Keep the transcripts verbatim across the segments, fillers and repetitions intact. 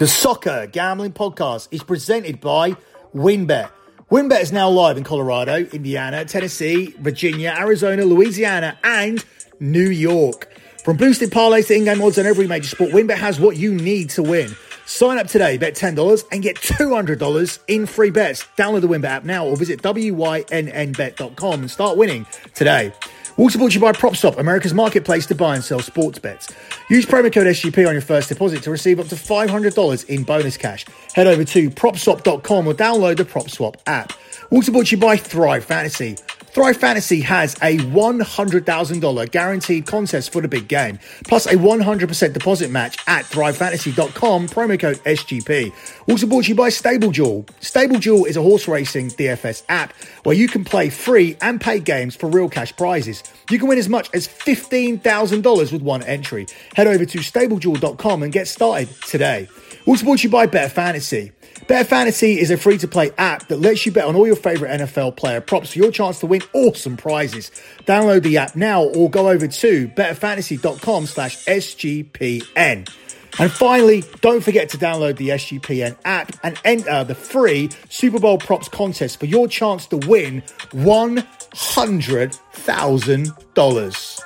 The Soccer Gambling Podcast is presented by WynnBET. WynnBET is now live in Colorado, Indiana, Tennessee, Virginia, Arizona, Louisiana, and New York. From boosted parlays to in-game odds on every major sport, WynnBET has what you need to win. Sign up today, bet ten dollars, and get two hundred dollars in free bets. Download the WynnBET app now or visit W Y N N bet dot com and start winning today. Also brought to you by PropSwap, America's marketplace to buy and sell sports bets. Use promo code S G P on your first deposit to receive up to five hundred dollars in bonus cash. Head over to PropSwap dot com or download the PropSwap app. Also brought to you by Thrive Fantasy. Thrive Fantasy has a one hundred thousand dollars guaranteed contest for the big game, plus a one hundred percent deposit match at thrive fantasy dot com, promo code S G P. Also brought to you by StableDuel. StableDuel is a horse racing D F S app where you can play free and paid games for real cash prizes. You can win as much as fifteen thousand dollars with one entry. Head over to stable duel dot com and get started today. Also brought to you by Better Fantasy. Better Fantasy is a free-to-play app that lets you bet on all your favourite N F L player props for your chance to win awesome prizes. Download the app now or go over to better fantasy dot com slash S G P N. And finally, don't forget to download the S G P N app and enter the free Super Bowl props contest for your chance to win one hundred thousand dollars.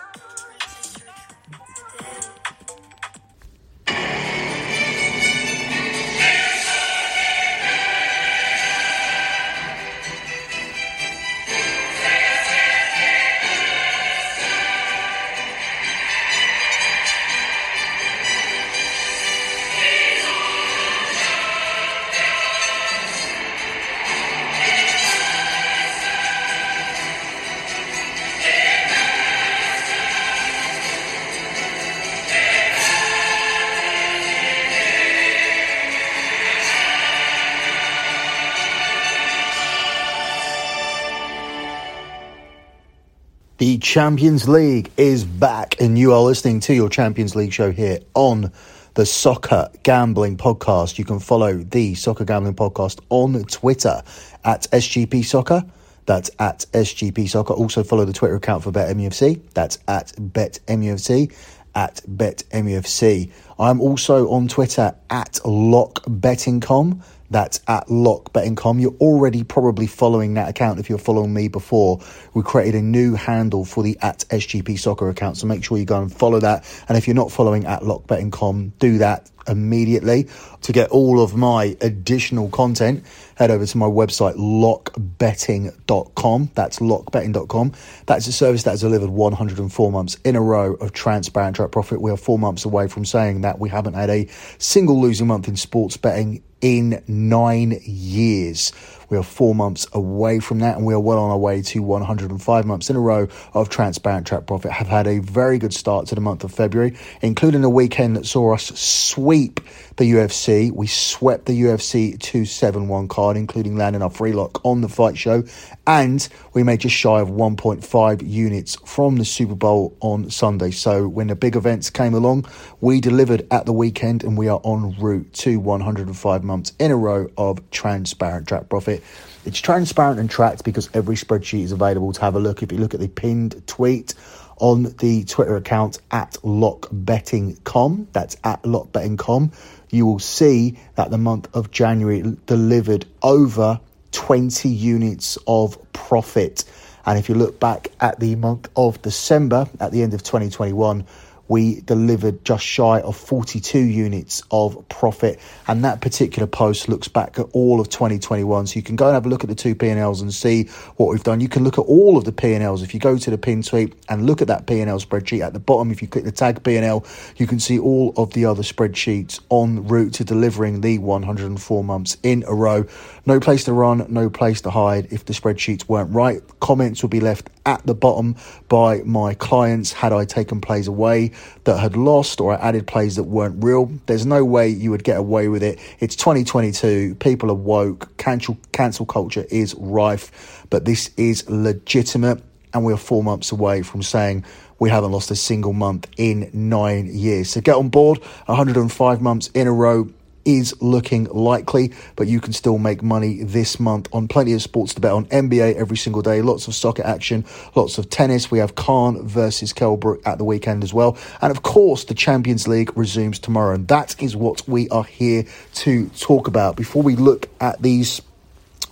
The Champions League is back, and you are listening to your Champions League show here on the Soccer Gambling Podcast. You can follow the Soccer Gambling Podcast on Twitter at S G P Soccer. That's at S G P Soccer. Also follow the Twitter account for BetMUFC. That's at BetMUFC. At BetMUFC. I'm also on Twitter at LockBetting dot com. That's at LockBetting dot com. You're already probably following that account if you're following me before. We created a new handle for the at S G P Soccer account, so make sure you go and follow that. And if you're not following at LockBetting dot com, do that immediately. To get all of my additional content, head over to my website, lock betting dot com. That's lock betting dot com. That's a service that has delivered one hundred four months in a row of transparent track profit. We are four months away from saying that we haven't had a single losing month in sports betting in nine years. We are four months away from that, and we are well on our way to one hundred five months in a row of transparent track profit. Have had a very good start to the month of February, including the weekend that saw us sweep the U F C. We swept the U F C two seventy-one card, including landing our free lock on the fight show, and we made just shy of one point five units from the Super Bowl on Sunday. So when the big events came along, we delivered at the weekend, and we are en route to one hundred five months in a row of transparent track profit. It's transparent and tracked because every spreadsheet is available to have a look. If you look at the pinned tweet on the Twitter account at lock betting dot com, that's at lock betting dot com, you will see that the month of January delivered over twenty units of profit. And if you look back at the month of December, at the end of twenty twenty-one, we delivered just shy of forty-two units of profit. And that particular post looks back at all of twenty twenty-one. So you can go and have a look at the two P and Ls and see what we've done. You can look at all of the P and Ls. If you go to the pin tweet and look at that P and L spreadsheet at the bottom, if you click the tag P and L, you can see all of the other spreadsheets en route to delivering the one hundred four months in a row. No place to run, no place to hide. If the spreadsheets weren't right, comments will be left at the bottom by my clients. Had I taken plays away that had lost, or I added plays that weren't real, there's no way you would get away with it. It's twenty twenty-two. People are woke. Cancel, cancel culture is rife, but this is legitimate. And we are four months away from saying we haven't lost a single month in nine years. So get on board. one hundred five months in a row is looking likely, but you can still make money this month on plenty of sports to bet on. N B A every single day, lots of soccer action, lots of tennis. We have Khan versus Kelbrook at the weekend as well. And of course, the Champions League resumes tomorrow. And that is what we are here to talk about. Before we look at these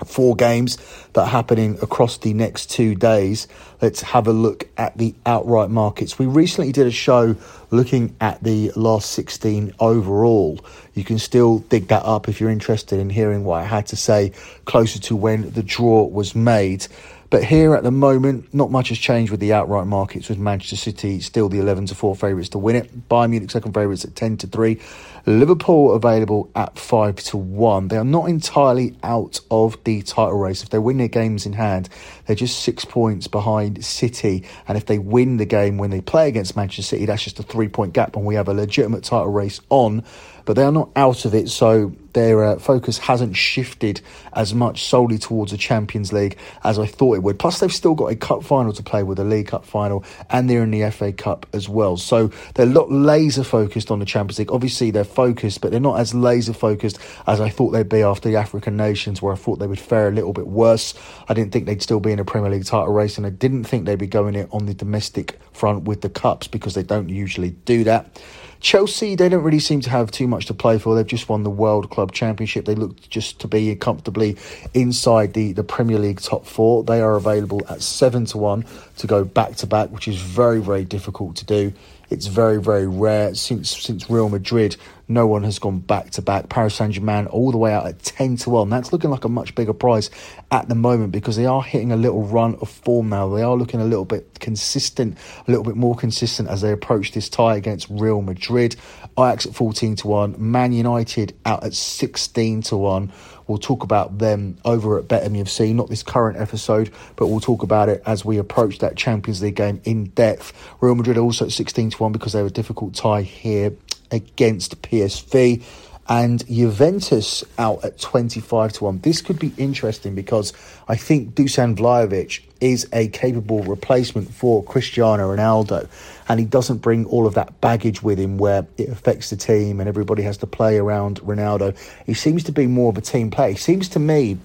four games that are happening across the next two days, let's have a look at the outright markets. We recently did a show looking at the last sixteen overall. You can still dig that up if you're interested in hearing what I had to say closer to when the draw was made. But here at the moment, not much has changed with the outright markets, with Manchester City still the eleven to four favourites to win it. Bayern Munich second favourites at ten to three. Liverpool available at five to one. They are not entirely out of the title race. If they win their games in hand, they're just six points behind City. And if they win the game when they play against Manchester City, that's just a three-point gap, and we have a legitimate title race on. But they are not out of it, so their uh, focus hasn't shifted as much solely towards the Champions League as I thought it would. Plus, they've still got a cup final to play with, a League Cup final, and they're in the F A Cup as well. So they're not laser-focused on the Champions League. Obviously, they're focused, but they're not as laser-focused as I thought they'd be after the African nations, where I thought they would fare a little bit worse. I didn't think they'd still be in a Premier League title race, and I didn't think they'd be going it on the domestic front with the Cups, because they don't usually do that. Chelsea, they don't really seem to have too much to play for. They've just won the World Club Championship. They look just to be comfortably inside the, the Premier League top four. They are available at seven to one to go back-to-back, which is very, very difficult to do. It's very, very rare. Since since Real Madrid, no one has gone back-to-back. Paris Saint-Germain all the way out at ten to one. That's looking like a much bigger price at the moment, because they are hitting a little run of form now. They are looking a little bit consistent, a little bit more consistent as they approach this tie against Real Madrid. Ajax at fourteen to one. Man United out at sixteen to one. We'll talk about them over at BetMUFC, not this current episode, but we'll talk about it as we approach that Champions League game in depth. Real Madrid also at sixteen to one because they have a difficult tie here against P S V. And Juventus out at twenty-five to one. This could be interesting because I think Dusan Vlajevic is a capable replacement for Cristiano Ronaldo, and he doesn't bring all of that baggage with him where it affects the team and everybody has to play around Ronaldo. He seems to be more of a team player. He seems to me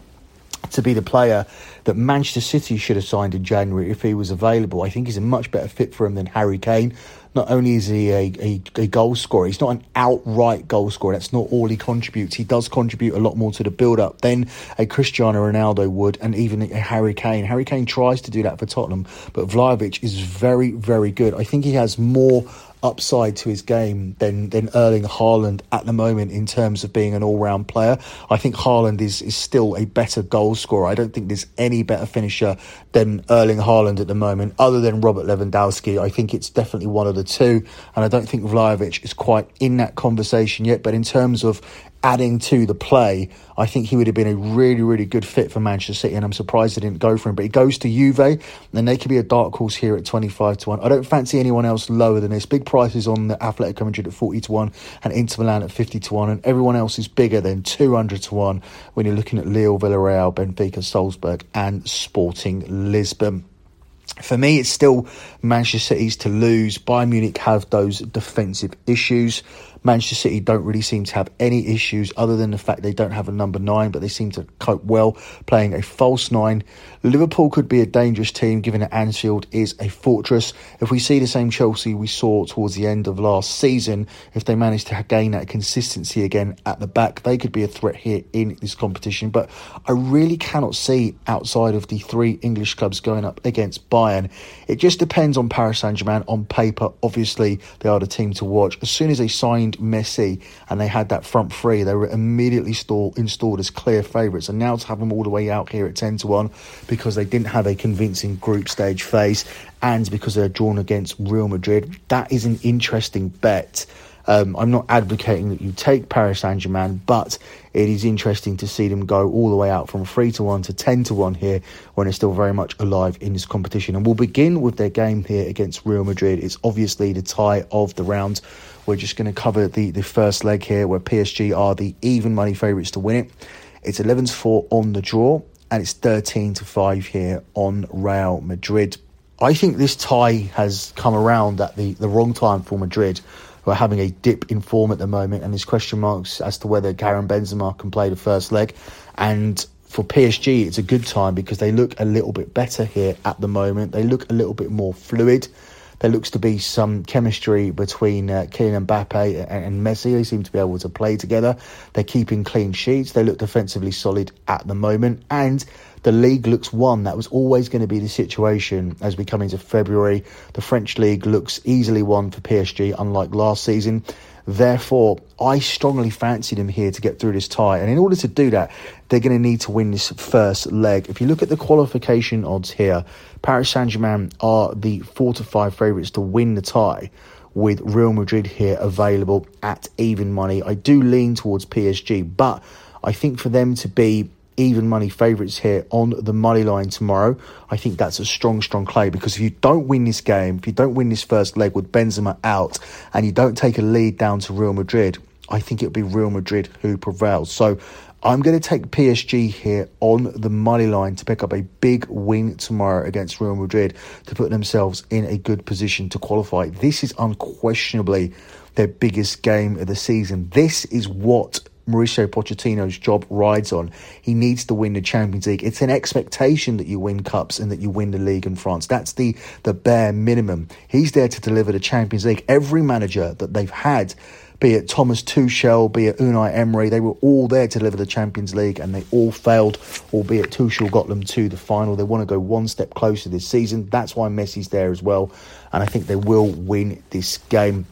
to be the player that Manchester City should have signed in January if he was available. I think he's a much better fit for him than Harry Kane. Not only is he a, a, a goal scorer, he's not an outright goal scorer. That's not all he contributes. He does contribute a lot more to the build-up than a Cristiano Ronaldo would, and even a Harry Kane. Harry Kane tries to do that for Tottenham, but Vlahovic is very, very good. I think he has more upside to his game than than Erling Haaland at the moment in terms of being an all-round player. I think Haaland is, is still a better goal scorer. I don't think there's any better finisher than Erling Haaland at the moment, other than Robert Lewandowski. I think it's definitely one of the two, and I don't think Vlahovic is quite in that conversation yet. But in terms of adding to the play, I think he would have been a really, really good fit for Manchester City, and I'm surprised they didn't go for him. But he goes to Juve, and they could be a dark horse here at twenty-five to one. I don't fancy anyone else lower than this. Big prices on the Atletico Madrid at forty to one and Inter Milan at fifty to one, and everyone else is bigger than two hundred to one when you're looking at Lille, Villarreal, Benfica, Salzburg and Sporting Lisbon. For me, it's still Manchester City's to lose. Bayern Munich have those defensive issues. Manchester City don't really seem to have any issues other than the fact they don't have a number nine, but they seem to cope well playing a false nine. Liverpool could be a dangerous team given that Anfield is a fortress. If we see the same Chelsea we saw towards the end of last season, if they manage to gain that consistency again at the back, they could be a threat here in this competition. But I really cannot see outside of the three English clubs going up against Bayern. It just depends on Paris Saint-Germain. On paper, obviously, they are the team to watch. As soon as they signed Messi and they had that front three, they were immediately stall, installed as clear favourites, and now to have them all the way out here at ten to one because they didn't have a convincing group stage phase and because they're drawn against Real Madrid, that is an interesting bet. Um, I'm not advocating that you take Paris Saint-Germain, but it is interesting to see them go all the way out from three to one to ten to one here when they're still very much alive in this competition. And we'll begin with their game here against Real Madrid. It's obviously the tie of the round. We're just going to cover the, the first leg here where P S G are the even money favourites to win it. It's eleven to four on the draw and it's thirteen to five here on Real Madrid. I think this tie has come around at the, the wrong time for Madrid. who are having a dip in form at the moment, and there's question marks as to whether Karim Benzema can play the first leg. And for P S G, it's a good time because they look a little bit better here at the moment. They look a little bit more fluid. There looks to be some chemistry between uh, Kylian Mbappe and, and Messi. They seem to be able to play together. They're keeping clean sheets. They look defensively solid at the moment. And the league looks won. That was always going to be the situation as we come into February. The French league looks easily won for P S G, unlike last season. Therefore, I strongly fancy them here to get through this tie. And in order to do that, they're going to need to win this first leg. If you look at the qualification odds here, Paris Saint-Germain are the four to five favourites to win the tie, with Real Madrid here available at even money. I do lean towards P S G, but I think for them to be even money favourites here on the money line tomorrow, I think that's a strong, strong play, because if you don't win this game, if you don't win this first leg with Benzema out and you don't take a lead down to Real Madrid, I think it'll be Real Madrid who prevails. So I'm going to take P S G here on the money line to pick up a big win tomorrow against Real Madrid to put themselves in a good position to qualify. This is unquestionably their biggest game of the season. This is what Mauricio Pochettino's job rides on. He needs to win the Champions League. It's an expectation that you win cups and that you win the league in France. That's the, the bare minimum. He's there to deliver the Champions League. Every manager that they've had, be it Thomas Tuchel, be it Unai Emery, they were all there to deliver the Champions League and they all failed, albeit Tuchel got them to the final. They want to go one step closer this season. That's why Messi's there as well. And I think they will win this game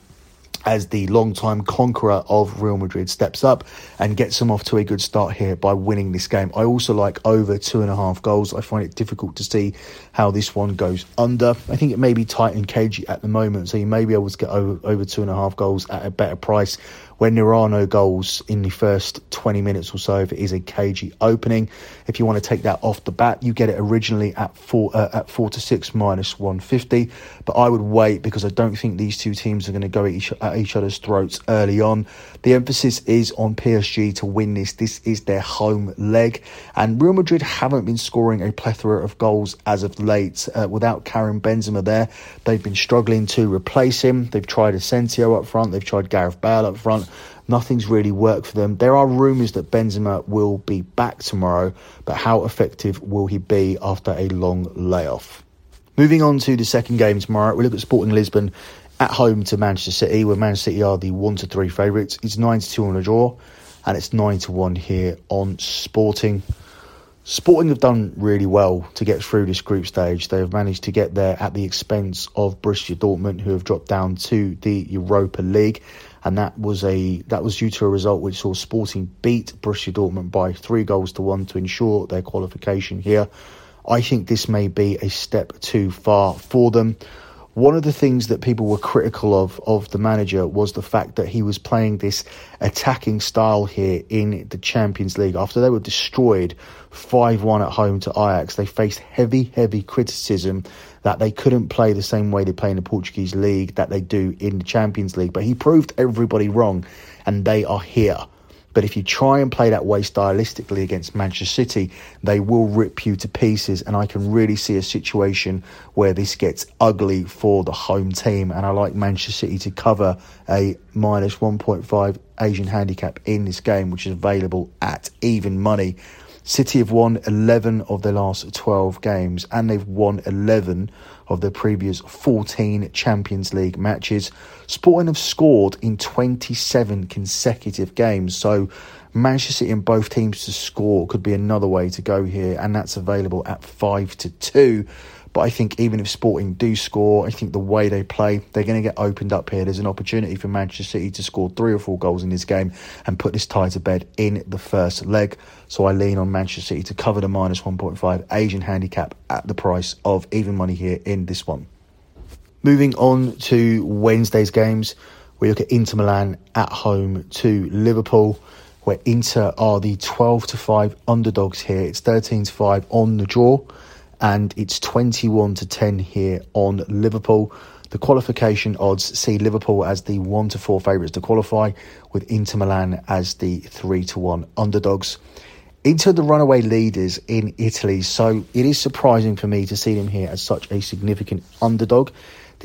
as the long-time conqueror of Real Madrid steps up and gets them off to a good start here by winning this game. I also like over two and a half goals. I find it difficult to see how this one goes under. I think it may be tight and cagey at the moment, so you may be able to get over, over two and a half goals at a better price when there are no goals in the first twenty minutes or so, if it is a cagey opening. If you want to take that off the bat, you get it originally at four uh, at four to six minus one fifty. But I would wait because I don't think these two teams are going to go at each, at each other's throats early on. The emphasis is on P S G to win this. This is their home leg. And Real Madrid haven't been scoring a plethora of goals as of late. Uh, without Karim Benzema there, they've been struggling to replace him. They've tried Asensio up front. They've tried Gareth Bale up front. Nothing's really worked for them. There are rumours that Benzema will be back tomorrow, but how effective will he be after a long layoff? Moving on to the second game tomorrow, we look at Sporting Lisbon at home to Manchester City, where Manchester City are the one to three favourites. It's nine to two on the draw, and it's nine to one here on Sporting. Sporting have done really well to get through this group stage. They have managed to get there at the expense of Borussia Dortmund, who have dropped down to the Europa League. And that was a that was due to a result which saw Sporting beat Borussia Dortmund by three goals to one to ensure their qualification here. I think this may be a step too far for them. One of the things that people were critical of of the manager was the fact that he was playing this attacking style here in the Champions League. After they were destroyed five one at home to Ajax, they faced heavy, heavy criticism that they couldn't play the same way they play in the Portuguese league that they do in the Champions League. But he proved everybody wrong, and they are here. But if you try and play that way stylistically against Manchester City, they will rip you to pieces. And I can really see a situation where this gets ugly for the home team. And I like Manchester City to cover a minus one point five Asian handicap in this game, which is available at even money. City have won eleven of their last twelve games, and they've won eleven of their previous fourteen Champions League matches. Sporting have scored in twenty-seven consecutive games, so Manchester City and both teams to score could be another way to go here, and that's available at five to two. But I think even if Sporting do score, I think the way they play, they're going to get opened up here. There's an opportunity for Manchester City to score three or four goals in this game and put this tie to bed in the first leg. So I lean on Manchester City to cover the minus one point five Asian handicap at the price of even money here in this one. Moving on to Wednesday's games, we look at Inter Milan at home to Liverpool, where Inter are the twelve to five underdogs here. It's thirteen to five on the draw, and it's twenty-one to ten here on Liverpool. The qualification odds see Liverpool as the one to four favourites to qualify, with Inter Milan as the three to one underdogs. Inter the runaway leaders in Italy, so it is surprising for me to see them here as such a significant underdog.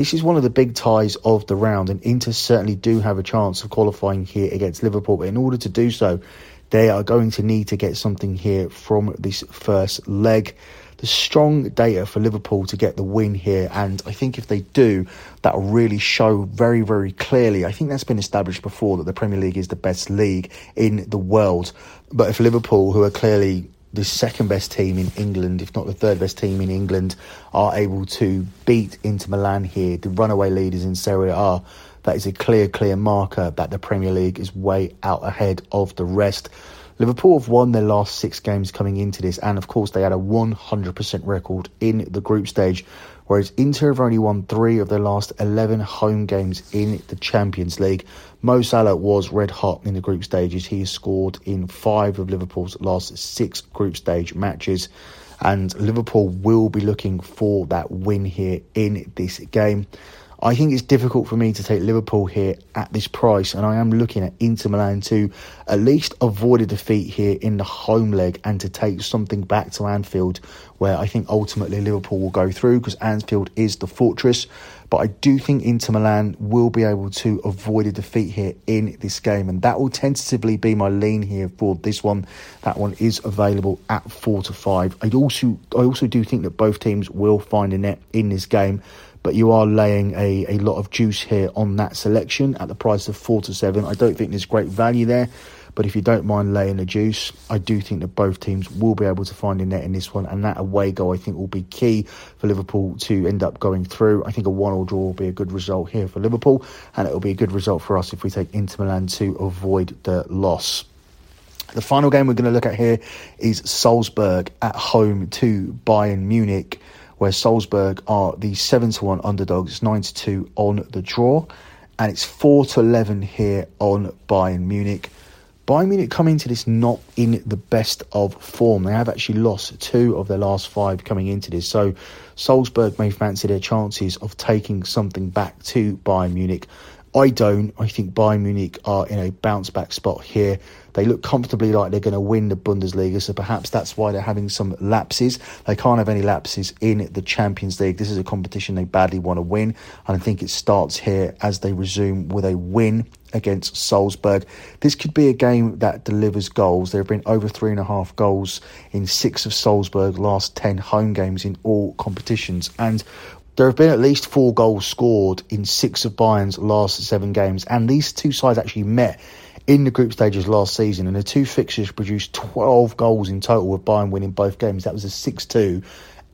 This is one of the big ties of the round, and Inter certainly do have a chance of qualifying here against Liverpool. But in order to do so, they are going to need to get something here from this first leg. The strong data for Liverpool to get the win here, and I think if they do, that will really show very, very clearly. I think that's been established before, that the Premier League is the best league in the world. But if Liverpool, who are clearly the second best team in England, if not the third best team in England, are able to beat Inter Milan here, the runaway leaders in Serie A, that is a clear, clear marker that the Premier League is way out ahead of the rest. Liverpool have won their last six games coming into this, and of course they had a one hundred percent record in the group stage, whereas Inter have only won three of their last eleven home games in the Champions League. Mo Salah was red hot in the group stages. He has scored in five of Liverpool's last six group stage matches, and Liverpool will be looking for that win here in this game. I think it's difficult for me to take Liverpool here at this price, and I am looking at Inter Milan to at least avoid a defeat here in the home leg and to take something back to Anfield, where I think ultimately Liverpool will go through because Anfield is the fortress. But I do think Inter Milan will be able to avoid a defeat here in this game, and that will tentatively be my lean here for this one. That one is available at four to five. I also, I also do think that both teams will find a net in this game, but you are laying a, a lot of juice here on that selection at the price of four to seven. I don't think there's great value there, but if you don't mind laying the juice, I do think that both teams will be able to find a net in this one, and that away goal I think will be key for Liverpool to end up going through. I think a one-all draw will be a good result here for Liverpool, and it will be a good result for us if we take Inter Milan to avoid the loss. The final game we're going to look at here is Salzburg at home to Bayern Munich, where Salzburg are the seven to one underdogs. It's nine to two on the draw, and it's four to eleven here on Bayern Munich. Bayern Munich come into this not in the best of form. They have actually lost two of their last five coming into this. So Salzburg may fancy their chances of taking something back to Bayern Munich. I don't. I think Bayern Munich are in a bounce-back spot here. They look comfortably like they're going to win the Bundesliga, so perhaps that's why they're having some lapses. They can't have any lapses in the Champions League. This is a competition they badly want to win, and I think it starts here as they resume with a win against Salzburg. This could be a game that delivers goals. There have been over three and a half goals in six of Salzburg's last ten home games in all competitions, and there have been at least four goals scored in six of Bayern's last seven games, and these two sides actually met in the group stages last season, and the two fixtures produced twelve goals in total, with Bayern winning both games. That was a six two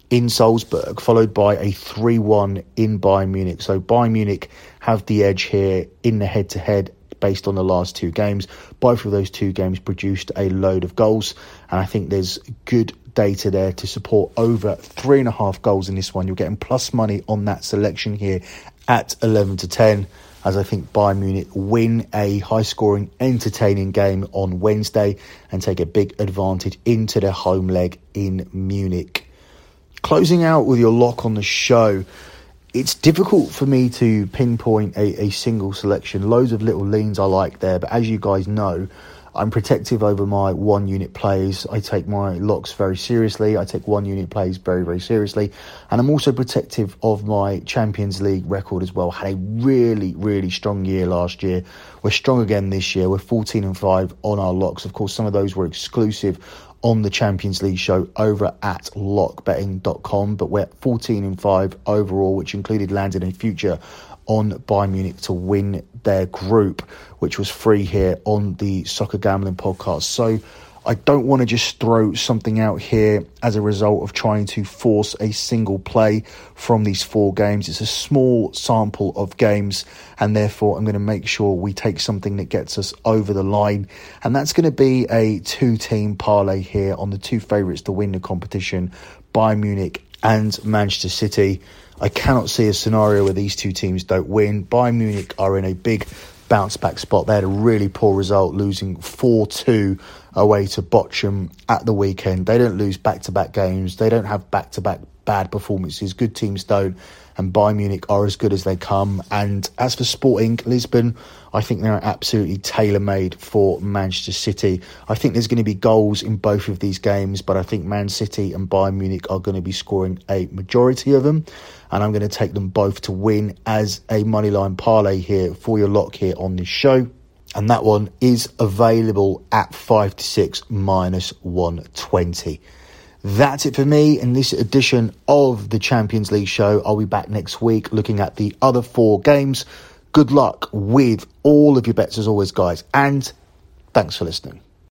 in Salzburg, followed by a three one in Bayern Munich. So Bayern Munich have the edge here in the head-to-head based on the last two games. Both of those two games produced a load of goals, and I think there's good data there to support over three and a half goals in this one. You're getting plus money on that selection here at eleven to ten, as I think Bayern Munich win a high-scoring, entertaining game on Wednesday and take a big advantage into their home leg in Munich. Closing out with your lock on the show, it's difficult for me to pinpoint a, a single selection. Loads of little leans I like there, but as you guys know, I'm protective over my one-unit plays. I take my locks very seriously. I take one-unit plays very, very seriously. And I'm also protective of my Champions League record as well. Had a really, really strong year last year. We're strong again this year. We're fourteen and five on our locks. Of course, some of those were exclusive on the Champions League show over at lock betting dot com. But we're fourteen and five overall, which included landing a future on Bayern Munich to win their group, which was free here on the Soccer Gambling Podcast. So I don't want to just throw something out here as a result of trying to force a single play from these four games. It's a small sample of games, and therefore I'm going to make sure we take something that gets us over the line. And that's going to be a two-team parlay here on the two favourites to win the competition, Bayern Munich and Manchester City. I cannot see a scenario where these two teams don't win. Bayern Munich are in a big bounce-back spot. They had a really poor result, losing four two away to Bochum at the weekend. They don't lose back-to-back games. They don't have back-to-back bad performances. Good teams don't, and Bayern Munich are as good as they come. And as for Sporting Lisbon, I think they're absolutely tailor-made for Manchester City. I think there's going to be goals in both of these games, but I think Man City and Bayern Munich are going to be scoring a majority of them. And I'm going to take them both to win as a moneyline parlay here for your lock here on this show. And that one is available at five to six minus one twenty. That's it for me in this edition of the Champions League show. I'll be back next week looking at the other four games. Good luck with all of your bets as always, guys, and thanks for listening.